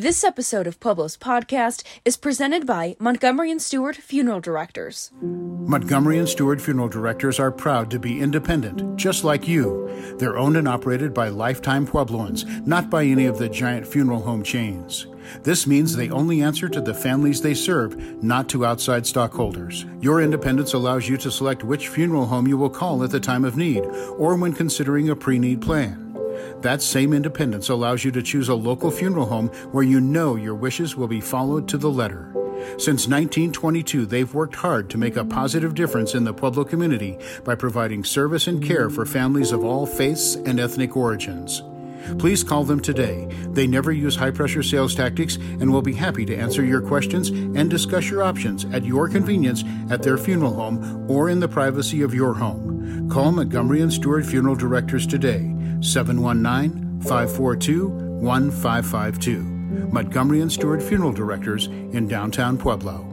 This episode of Pueblo's podcast is presented by Montgomery and Stewart Funeral Directors. Montgomery and Stewart Funeral Directors are proud to be independent, just like you. They're owned and operated by lifetime Puebloans, not by any of the giant funeral home chains. This means they only answer to the families they serve, not to outside stockholders. Your independence allows you to select which funeral home you will call at the time of need or when considering a pre-need plan. That same independence allows you to choose a local funeral home where you know your wishes will be followed to the letter. Since 1922, they've worked hard to make a positive difference in the Pueblo community by providing service and care for families of all faiths and ethnic origins. Please call them today. They never use high-pressure sales tactics and will be happy to answer your questions and discuss your options at your convenience at their funeral home or in the privacy of your home. Call Montgomery and Stewart Funeral Directors today, 719-542-1552. Montgomery and Stewart Funeral Directors in downtown Pueblo.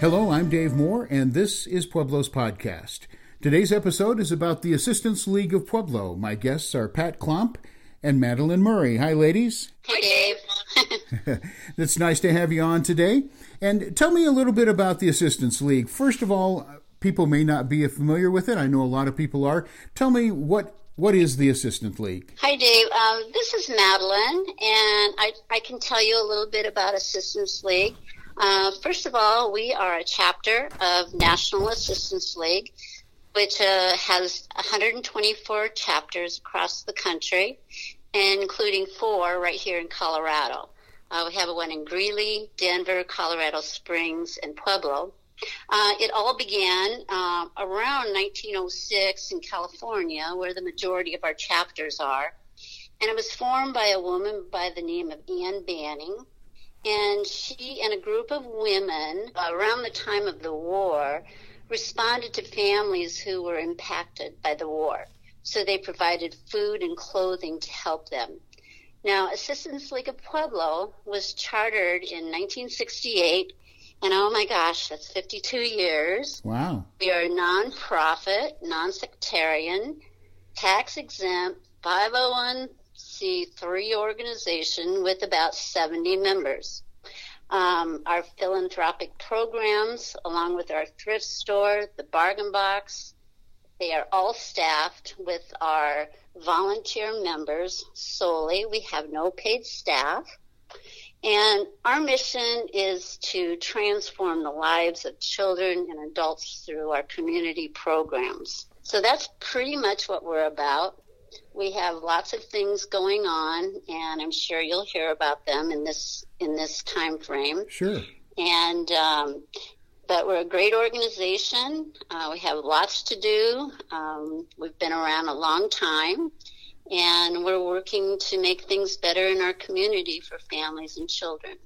Hello, I'm Dave Moore, and this is Pueblo's podcast. Today's episode is about the Assistance League of Pueblo. My guests are Pat Klomp and Madeline Murray. Hi, ladies. Hi, Dave. It's nice to have you on today. And tell me a little bit about the Assistance League. First of all, people may not be familiar with it. I know a lot of people are. Tell me, what is the Assistance League? Hi, Dave. This is Madeline, and I can tell you a little bit about Assistance League. First of all, we are a chapter of National Assistance League, which has 124 chapters across the country, including four right here in Colorado. We have one in Greeley, Denver, Colorado Springs, and Pueblo. It all began around 1906 in California, where the majority of our chapters are. And it was formed by a woman by the name of Anne Banning. And she and a group of women around the time of the war responded to families who were impacted by the war. So they provided food and clothing to help them. Now, Assistance League of Pueblo was chartered in 1968. And oh my gosh, that's 52 years. Wow. We are a nonprofit, non-sectarian, tax-exempt, 501c3 organization with about 70 members. Our philanthropic programs, along with our thrift store, the Bargain Box, they are all staffed with our volunteer members solely. We have no paid staff. And our mission is to transform the lives of children and adults through our community programs. So that's pretty much what we're about. We have lots of things going on, and I'm sure you'll hear about them in this time frame. Sure. And but we're a great organization. We have lots to do. We've been around a long time, and we're working to make things better in our community for families and children.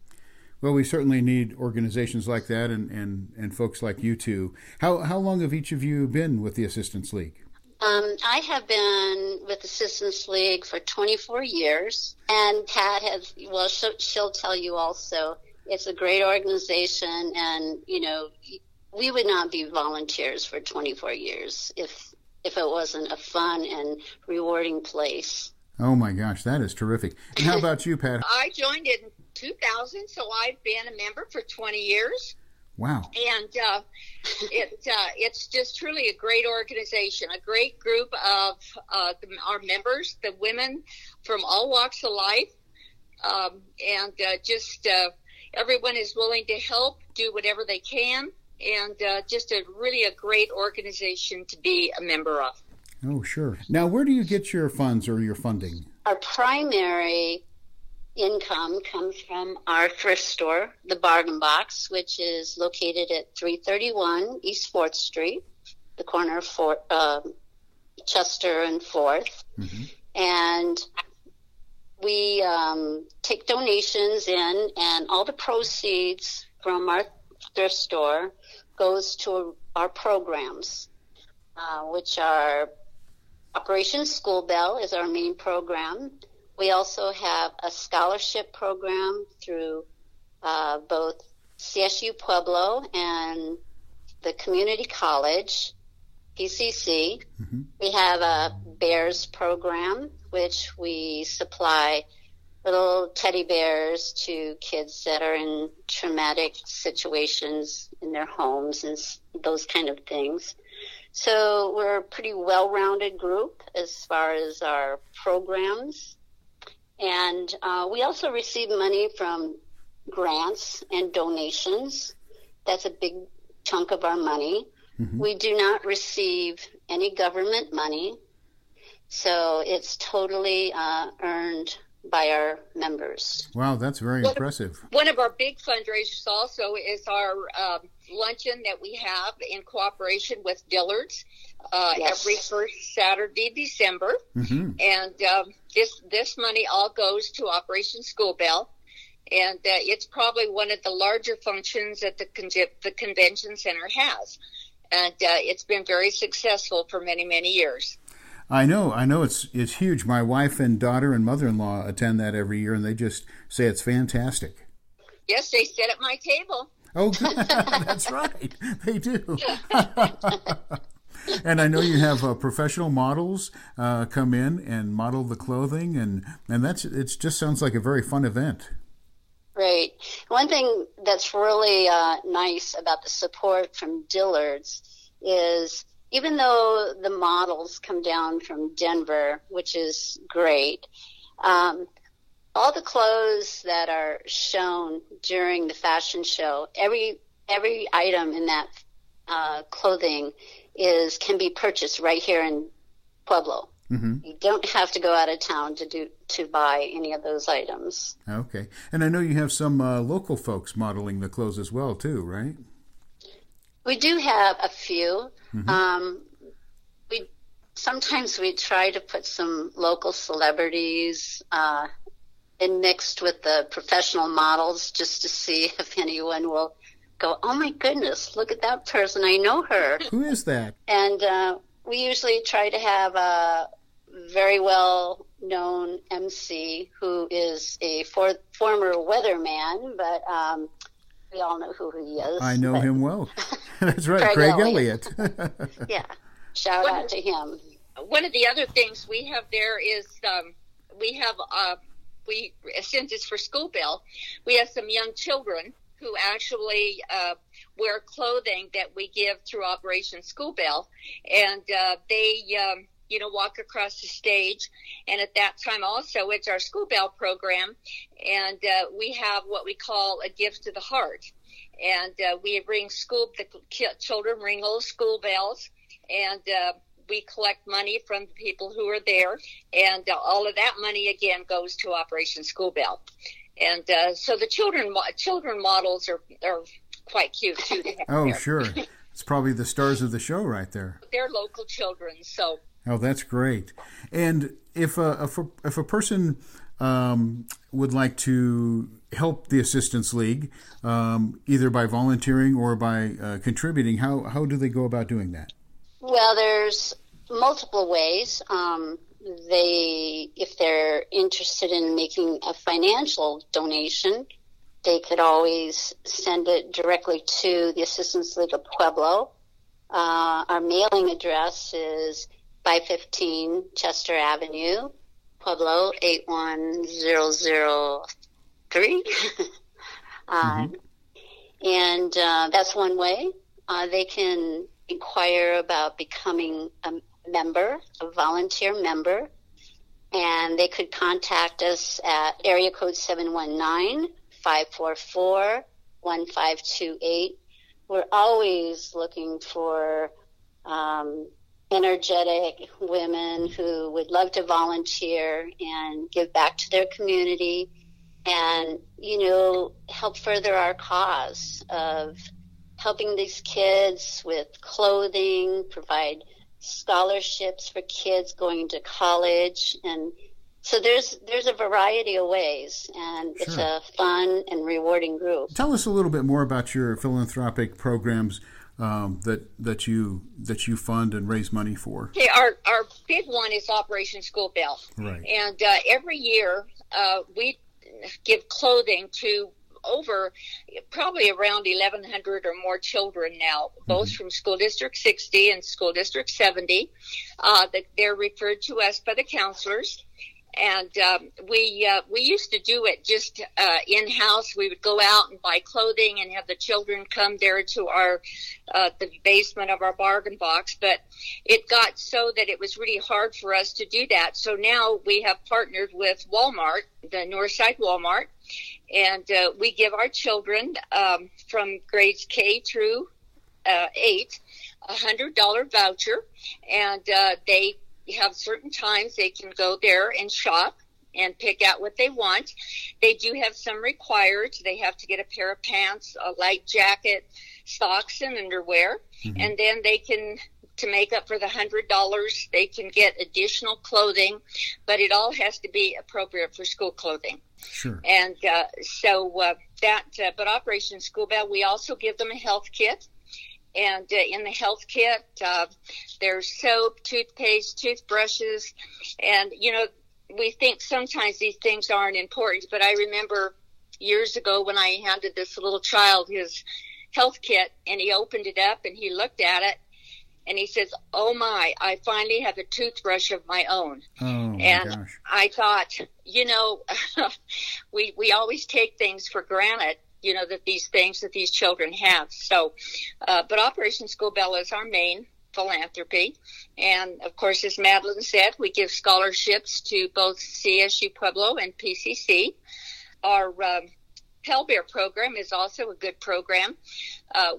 Well, we certainly need organizations like that, and folks like you two. How long have each of you been with the Assistance League? I have been with Assistance League for 24 years, and Pat has, well, she'll tell you also, it's a great organization, and, you know, we would not be volunteers for 24 years if it wasn't a fun and rewarding place. Oh, my gosh, that is terrific. And how about you, Pat? I joined in 2000, so I've been a member for 20 years. Wow. And it's just truly a great organization, a great group of our members, the women from all walks of life, and everyone is willing to help, do whatever they can, and just really a great organization to be a member of. Oh, sure. Now, where do you get your funds or your funding? Our primary income comes from our thrift store, the Bargain Box, which is located at 331 East 4th Street, the corner of Chester and 4th. Mm-hmm. And we take donations in, and all the proceeds from our thrift store goes to our programs, which are Operation School Bell is our main program. We also have a scholarship program through both CSU Pueblo and the community college, PCC. Mm-hmm. We have a bears program, which we supply little teddy bears to kids that are in traumatic situations in their homes and those kind of things. So we're a pretty well-rounded group as far as our programs. And we also receive money from grants and donations. That's a big chunk of our money. Mm-hmm. We do not receive any government money, so it's totally earned by our members. Wow, that's very impressive. One of our big fundraisers also is our luncheon that we have in cooperation with Dillard's every first Saturday, December. Mm-hmm. And this money all goes to Operation School Bell. And it's probably one of the larger functions that the convention center has. And it's been very successful for many, many years. I know it's huge. My wife and daughter and mother-in-law attend that every year, and they just say it's fantastic. Yes, they sit at my table. Oh, good. That's right. They do. And I know you have professional models come in and model the clothing, and it just sounds like a very fun event. Right. One thing that's really nice about the support from Dillard's is even though the models come down from Denver, which is great, all the clothes that are shown during the fashion show, every item in that clothing can be purchased right here in Pueblo. Mm-hmm. You don't have to go out of town to buy any of those items. Okay. And I know you have some local folks modeling the clothes as well, too, right? We do have a few. Mm-hmm. We sometimes try to put some local celebrities in mixed with the professional models just to see if anyone will go, oh my goodness, look at that person, I know her. Who is that? And we usually try to have a very well-known MC who is a former weatherman, but we all know who he is. I know him well. That's right, Craig Elliott. Yeah, shout out to him. One of the other things we have there is since it's for School Bell, we have some young children who actually wear clothing that we give through Operation School Bell, and they walk across the stage. And at that time also, it's our School Bell program, and we have what we call a gift to the heart. And we ring children ring little school bells, and we collect money from the people who are there, and all of that money again goes to Operation School Bell. And so the children models are quite cute too. Oh, sure. It's probably the stars of the show right there. They're local children, so. Oh, that's great. And if a person would like to help the Assistance League, either by volunteering or by contributing, how do they go about doing that? Well, there's multiple ways. If they're interested in making a financial donation, they could always send it directly to the Assistance League of Pueblo. Our mailing address is 515 Chester Avenue, Pueblo 81003. Mm-hmm. And that's one way. They can inquire about becoming a volunteer member, and they could contact us at area code 719-544-1528. We're always looking for energetic women who would love to volunteer and give back to their community and, help further our cause of helping these kids with clothing, provide scholarships for kids going to college. And so there's a variety of ways, and it's a fun and rewarding group. Tell us a little bit more about your philanthropic programs that you fund and raise money for. Okay, our big one is Operation School Bell. Right. And every year we give clothing to over probably around 1,100 or more children now, both from School District 60 and School District 70. That they're referred to us by the counselors. And we used to do it just in-house. We would go out and buy clothing and have the children come there to our the basement of our Bargain Box. But it got so that it was really hard for us to do that. So now we have partnered with Walmart, the Northside Walmart, and we give our children from grades K through 8 a $100 voucher, and they have certain times they can go there and shop and pick out what they want. They do have some requirements. They have to get a pair of pants, a light jacket, socks, and underwear. Mm-hmm. And then they can, to make up for the $100, they can get additional clothing, but it all has to be appropriate for school clothing. Sure. And but Operation School Bell, we also give them a health kit. And in the health kit, there's soap, toothpaste, toothbrushes. And, you know, we think sometimes these things aren't important. But I remember years ago when I handed this little child his health kit, and he opened it up and he looked at it. And he says, "Oh my, I finally have a toothbrush of my own." Oh my gosh. I thought, you know, we always take things for granted, you know, that these things that these children have. So, but Operation School Bell is our main philanthropy. And, of course, as Madeline said, we give scholarships to both CSU Pueblo and PCC. Our Pell Bear program is also a good program.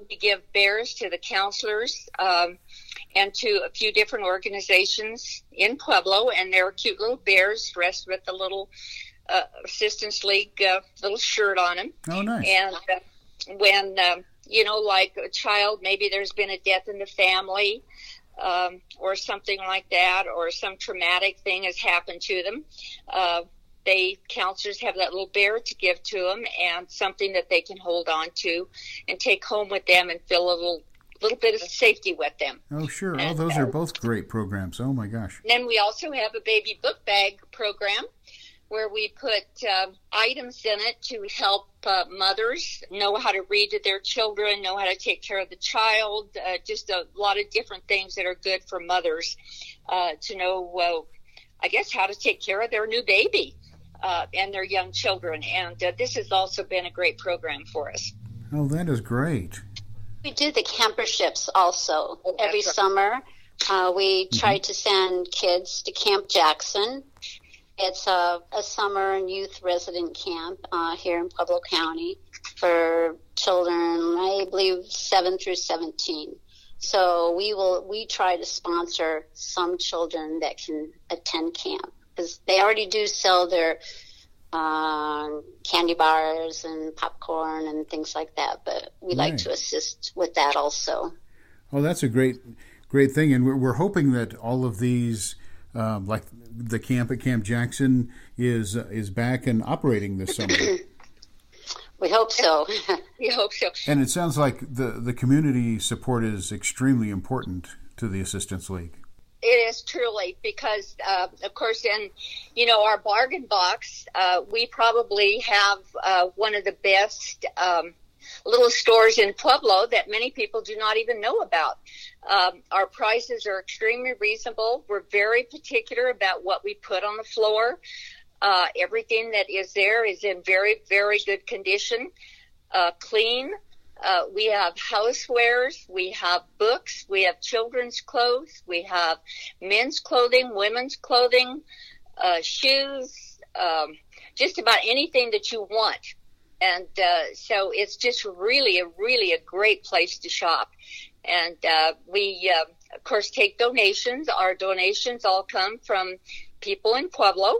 We give bears to the counselors and to a few different organizations in Pueblo. And they're cute little bears dressed with the little Assistance League little shirt on him. Oh, nice. And when, you know, like a child, maybe there's been a death in the family or something like that, or some traumatic thing has happened to them, they counselors have that little bear to give to them, and something that they can hold on to and take home with them and feel a little bit of safety with them. Oh, sure. And, those are both great programs. Oh, my gosh. And then we also have a baby book bag program, where we put items in it to help mothers know how to read to their children, know how to take care of the child, just a lot of different things that are good for mothers to know, I guess, how to take care of their new baby and their young children. And this has also been a great program for us. Oh, that is great. We do the camperships also every summer. We try to send kids to Camp Jackson. It's a summer and youth resident camp here in Pueblo County for children, I believe, 7 through 17. So we try to sponsor some children that can attend camp, because they already do sell their candy bars and popcorn and things like that. But we like to assist with that also. Oh, that's a great thing. And we're hoping that all of these, like the camp at Camp Jackson, is back and operating this summer. We hope so. We hope so. And it sounds like the community support is extremely important to the Assistance League. It is truly, because, of course, in, you know, our Bargain Box, we probably have one of the best little stores in Pueblo that many people do not even know about. Our prices are extremely reasonable. We're very particular about what we put on the floor. Everything that is there is in very, very good condition, clean. We have housewares. We have books. We have children's clothes. We have men's clothing, women's clothing, shoes, just about anything that you want. And so it's just really a great place to shop. And we, of course, take donations. Our donations all come from people in Pueblo.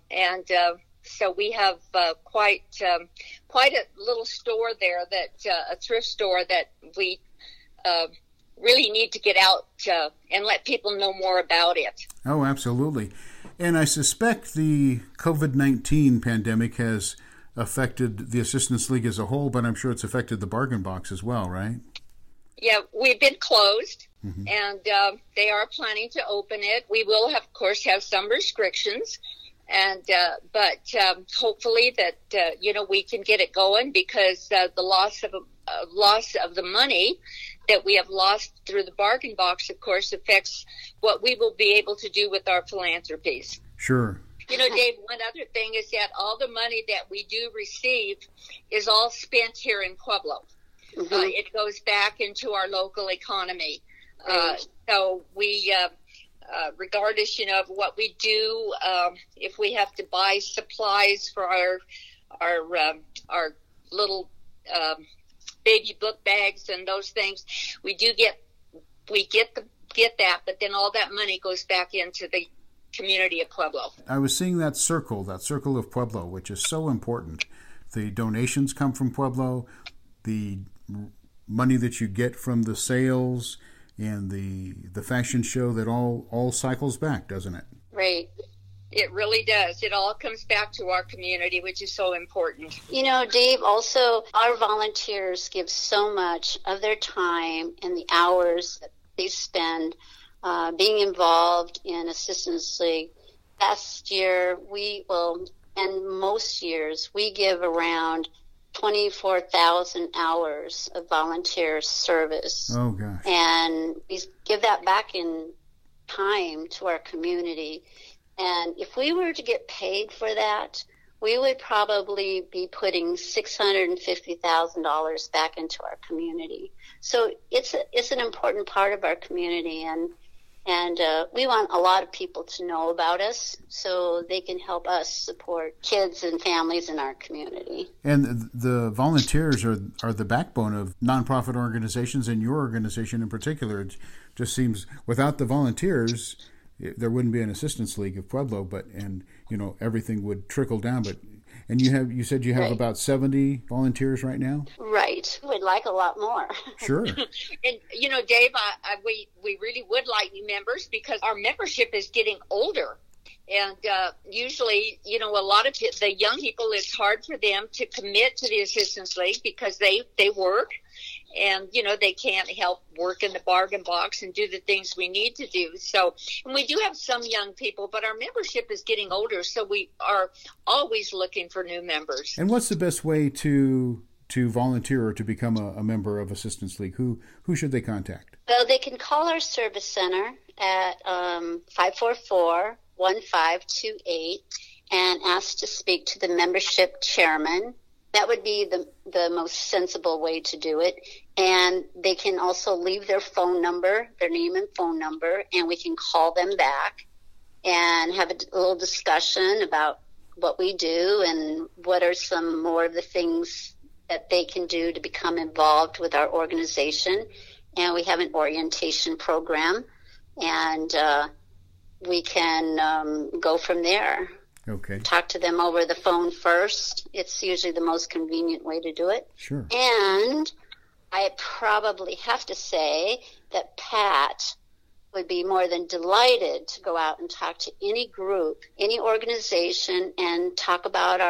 And so we have quite a little store there, that a thrift store that we really need to get out and let people know more about it. Oh, absolutely. And I suspect the COVID-19 pandemic has affected the Assistance League as a whole, but I'm sure it's affected the Bargain Box as well, right? Yeah, we've been closed, and they are planning to open it. We will, of course, have some restrictions, And but hopefully that we can get it going, because the loss of the money that we have lost through the bargain box, of course, affects what we will be able to do with our philanthropies. Sure. You know, Dave, one other thing is that all the money that we do receive is all spent here in Pueblo. Mm-hmm. It goes back into our local economy. So we... regardless, of what we do, if we have to buy supplies for our little baby book bags and those things, we get that. But then all that money goes back into the community of Pueblo. I was seeing that circle of Pueblo, which is so important. The donations come from Pueblo. The money that you get from the sales and the fashion show, that all cycles back, doesn't it? Right. It really does. It all comes back to our community, which is so important. You know, Dave, also our volunteers give so much of their time and the hours that they spend being involved in Assistance League. Last year, most years, we give around 24,000 hours of volunteer service. Oh, gosh. And we give that back in time to our community. And if we were to get paid for that, we would probably be putting $650,000 back into our community. So it's an important part of our community, and we want a lot of people to know about us so they can help us support kids and families in our community. And the volunteers are the backbone of nonprofit organizations, and your organization in particular. It just seems without the volunteers, there wouldn't be an Assistance League of Pueblo, but everything would trickle down. And you said you have right. about 70 volunteers right now? Right. We would like a lot more. Sure. And, Dave, we really would like new members, because our membership is getting older. And usually, a lot of the young people, it's hard for them to commit to the Assistance League because they work. And, they can't help work in the bargain box and do the things we need to do. So, and we do have some young people, but our membership is getting older, so we are always looking for new members. And what's the best way to volunteer or to become a member of Assistance League? Who should they contact? Well, they can call our service center at 544-1528 and ask to speak to the membership chairman. That would be the most sensible way to do it. And they can also leave their phone number, their name and phone number, and we can call them back and have a little discussion about what we do and what are some more of the things that they can do to become involved with our organization. And we have an orientation program, and we can go from there. Okay. Talk to them over the phone first. It's usually the most convenient way to do it. Sure. And I probably have to say that Pat would be more than delighted to go out and talk to any group, any organization, and talk about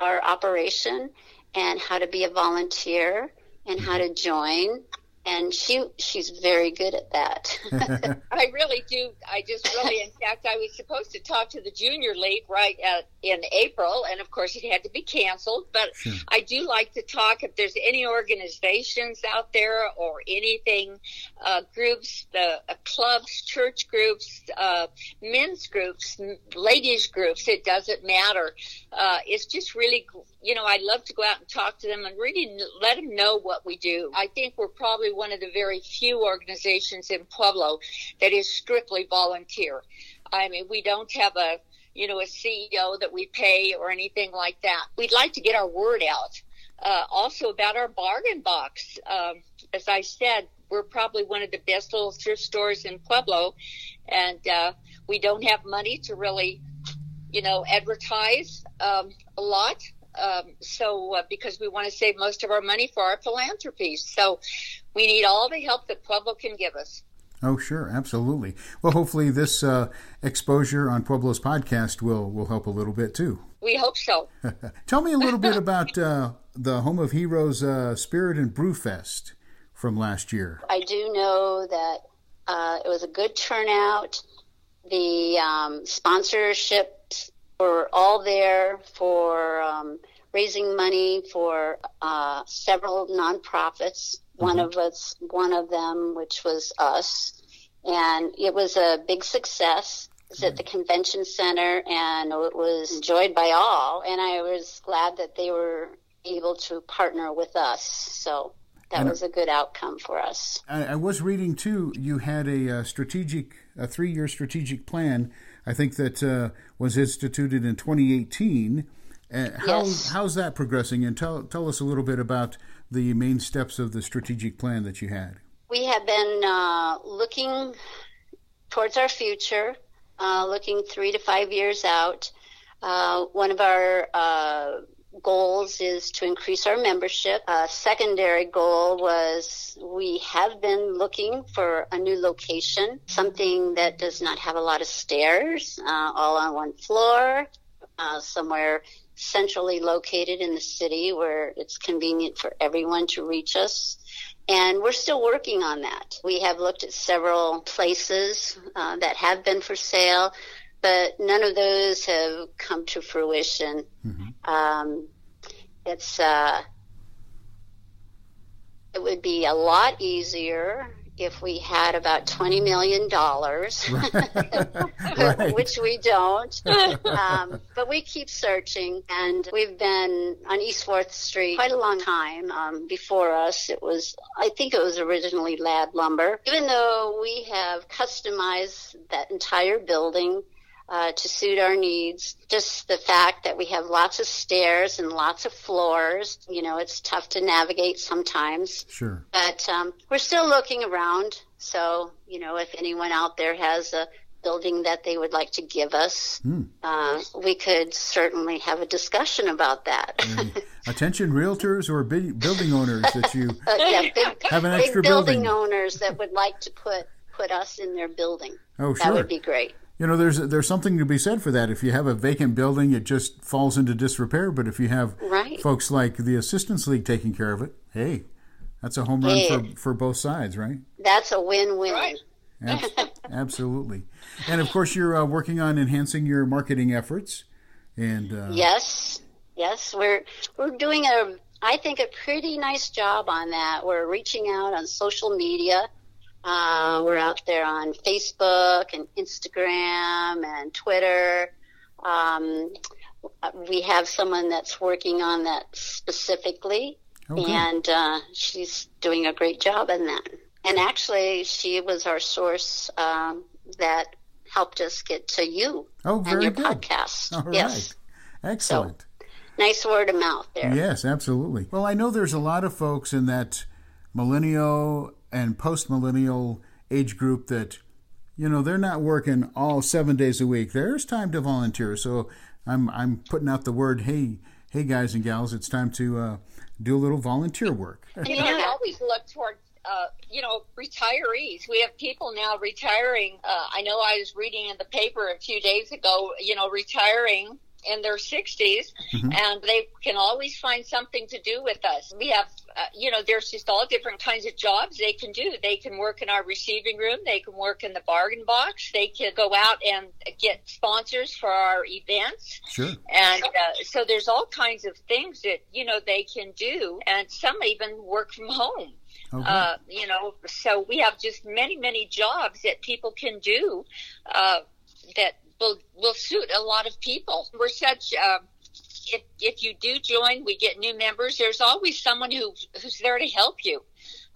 our operation and how to be a volunteer and how to join. And she's very good at that. I really do. In fact, I was supposed to talk to the Junior League in April, and of course it had to be canceled. But I do like to talk if there's any organizations out there or anything, groups, the clubs, church groups, men's groups, ladies groups, it doesn't matter. It's just really, I love to go out and talk to them and really let them know what we do. I think we're probably one of the very few organizations in Pueblo that is strictly volunteer. I mean, we don't have a CEO that we pay or anything like that. We'd like to get our word out. Also about our bargain box. As I said, we're probably one of the best little thrift stores in Pueblo, and we don't have money to really, advertise a lot. So because we want to save most of our money for our philanthropies. So we need all the help that Pueblo can give us. Oh, sure. Absolutely. Well, hopefully this exposure on Pueblo's podcast will help a little bit, too. We hope so. Tell me a little bit about the Home of Heroes Spirit and Brewfest from last year. I do know that it was a good turnout. The sponsorships were all there for raising money for several nonprofits. Mm-hmm. One of them, which was us, and it was a big success. It was at the convention center, and it was enjoyed by all. And I was glad that they were able to partner with us. So that was a good outcome for us. I was reading too. You had a 3-year strategic plan. I think that was instituted in 2018. How's that progressing? And tell us a little bit about the main steps of the strategic plan that you had. We have been looking towards our future. Looking 3 to 5 years out. One of our goals is to increase our membership. A secondary goal was we have been looking for a new location, something that does not have a lot of stairs, all on one floor, somewhere centrally located in the city where it's convenient for everyone to reach us. And we're still working on that. We have looked at several places that have been for sale, but none of those have come to fruition. Mm-hmm. It would be a lot easier if we had about $20 million, right. Which we don't. But we keep searching, and we've been on East 4th Street quite a long time. Before us, I think it was originally Ladd Lumber. Even though we have customized that entire building to suit our needs, just the fact that we have lots of stairs and lots of floors, it's tough to navigate sometimes. Sure. But we're still looking around. So, if anyone out there has a building that they would like to give us, we could certainly have a discussion about that. Attention realtors or building owners that you have an extra big building owners that would like to put us in their building. Oh, sure. That would be great. There's something to be said for that. If you have a vacant building, it just falls into disrepair. But if you have folks like the Assistance League taking care of it, hey, that's a home run for both sides, right? That's a win-win. Right. Absolutely. And, of course, you're working on enhancing your marketing efforts. And Yes. We're doing, I think, a pretty nice job on that. We're reaching out on social media. We're out there on Facebook and Instagram and Twitter. We have someone that's working on that specifically, and she's doing a great job in that. And actually, she was our source that helped us get to you and your podcast. All right. Yes. Excellent. So, nice word of mouth there. Yes, absolutely. Well, I know there's a lot of folks in that millennial and post-millennial age group that, they're not working all 7 days a week. There's time to volunteer. So I'm putting out the word, hey guys and gals, it's time to do a little volunteer work. And I always look toward, retirees. We have people now retiring. I know I was reading in the paper a few days ago, retiring in their 60s, mm-hmm. and they can always find something to do with us. We have, there's just all different kinds of jobs they can do. They can work in our receiving room. They can work in the Bargain Box. They can go out and get sponsors for our events. Sure. And so there's all kinds of things that, they can do. And some even work from home. Okay. So we have just many, many jobs that people can do that will suit a lot of people. We're such if you do join, we get new members. There's always someone who's there to help you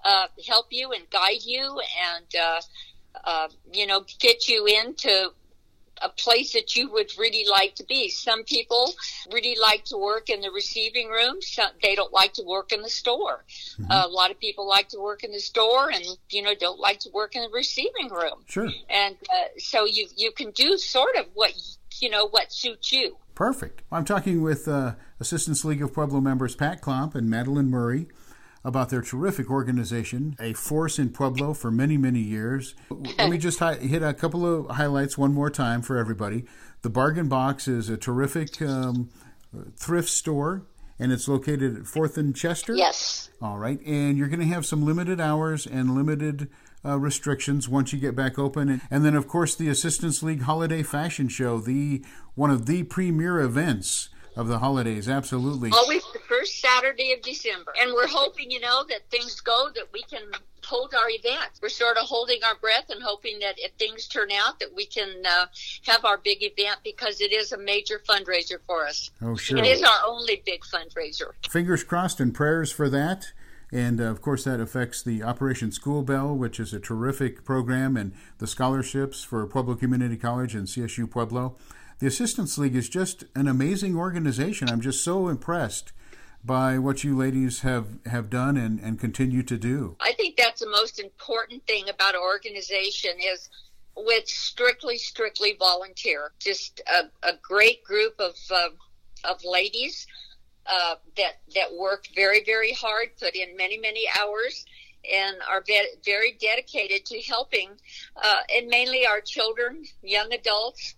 and guide you, and get you into a place that you would really like to be. Some people really like to work in the receiving room. Some, they don't like to work in the store. Mm-hmm. A lot of people like to work in the store and, don't like to work in the receiving room. Sure. And so you can do sort of what, what suits you. Perfect. I'm talking with Assistance League of Pueblo members Pat Klomp and Madeline Murray about their terrific organization, a force in Pueblo for many, many years. Let me just hit a couple of highlights one more time for everybody. The Bargain Box is a terrific thrift store, and it's located at 4th and Chester. Yes. All right, and you're going to have some limited hours and limited restrictions once you get back open. And then, of course, the Assistance League Holiday Fashion Show, one of the premier events of the holidays. Absolutely. Always the first Saturday of December. And we're hoping, that things go, that we can hold our event. We're sort of holding our breath and hoping that if things turn out, that we can have our big event, because it is a major fundraiser for us. Oh, sure. It is our only big fundraiser. Fingers crossed and prayers for that. And, of course, that affects the Operation School Bell, which is a terrific program, and the scholarships for Pueblo Community College and CSU Pueblo. The Assistance League is just an amazing organization. I'm just so impressed by what you ladies have done and continue to do. I think that's the most important thing about an organization is with strictly volunteer. Just a great group of ladies that work very, very hard, put in many, many hours, and are very dedicated to helping, and mainly our children, young adults,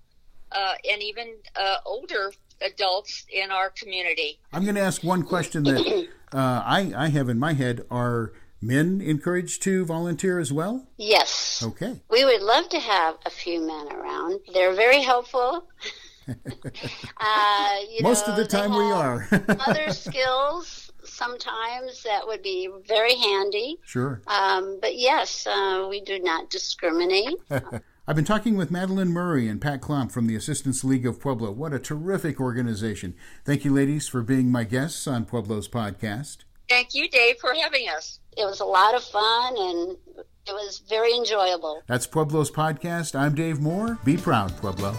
and even older adults in our community. I'm going to ask one question that I have in my head. Are men encouraged to volunteer as well? Yes. Okay. We would love to have a few men around. They're very helpful. Most of the time we are. Other skills sometimes that would be very handy. Sure. But yes, we do not discriminate. I've been talking with Madeline Murray and Pat Klomp from the Assistance League of Pueblo. What a terrific organization. Thank you, ladies, for being my guests on Pueblo's podcast. Thank you, Dave, for having us. It was a lot of fun, and it was very enjoyable. That's Pueblo's podcast. I'm Dave Moore. Be proud, Pueblo.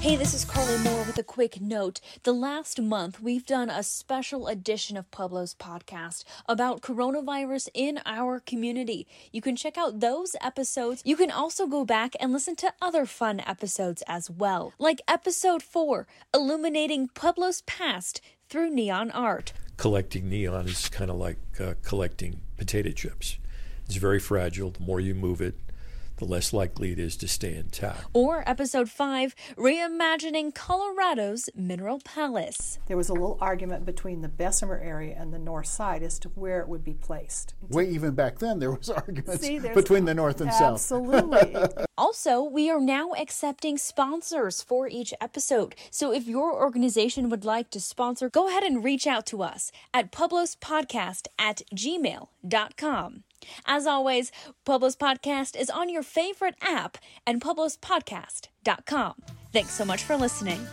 Hey, this is Carly Moore with a quick note. The last month, we've done a special edition of Pueblo's podcast about coronavirus in our community. You can check out those episodes. You can also go back and listen to other fun episodes as well, like episode 4, Illuminating Pueblo's Past Through Neon Art. Collecting neon is kind of like collecting potato chips. It's very fragile. The more you move it, the less likely it is to stay intact. Or episode 5, Reimagining Colorado's Mineral Palace. There was a little argument between the Bessemer area and the north side as to where it would be placed. Way even back then there was arguments between the north and south. Absolutely. Also, we are now accepting sponsors for each episode. So if your organization would like to sponsor, go ahead and reach out to us at pueblospodcast@gmail.com. As always, Pueblo's Podcast is on your favorite app and pueblospodcast.com. Thanks so much for listening.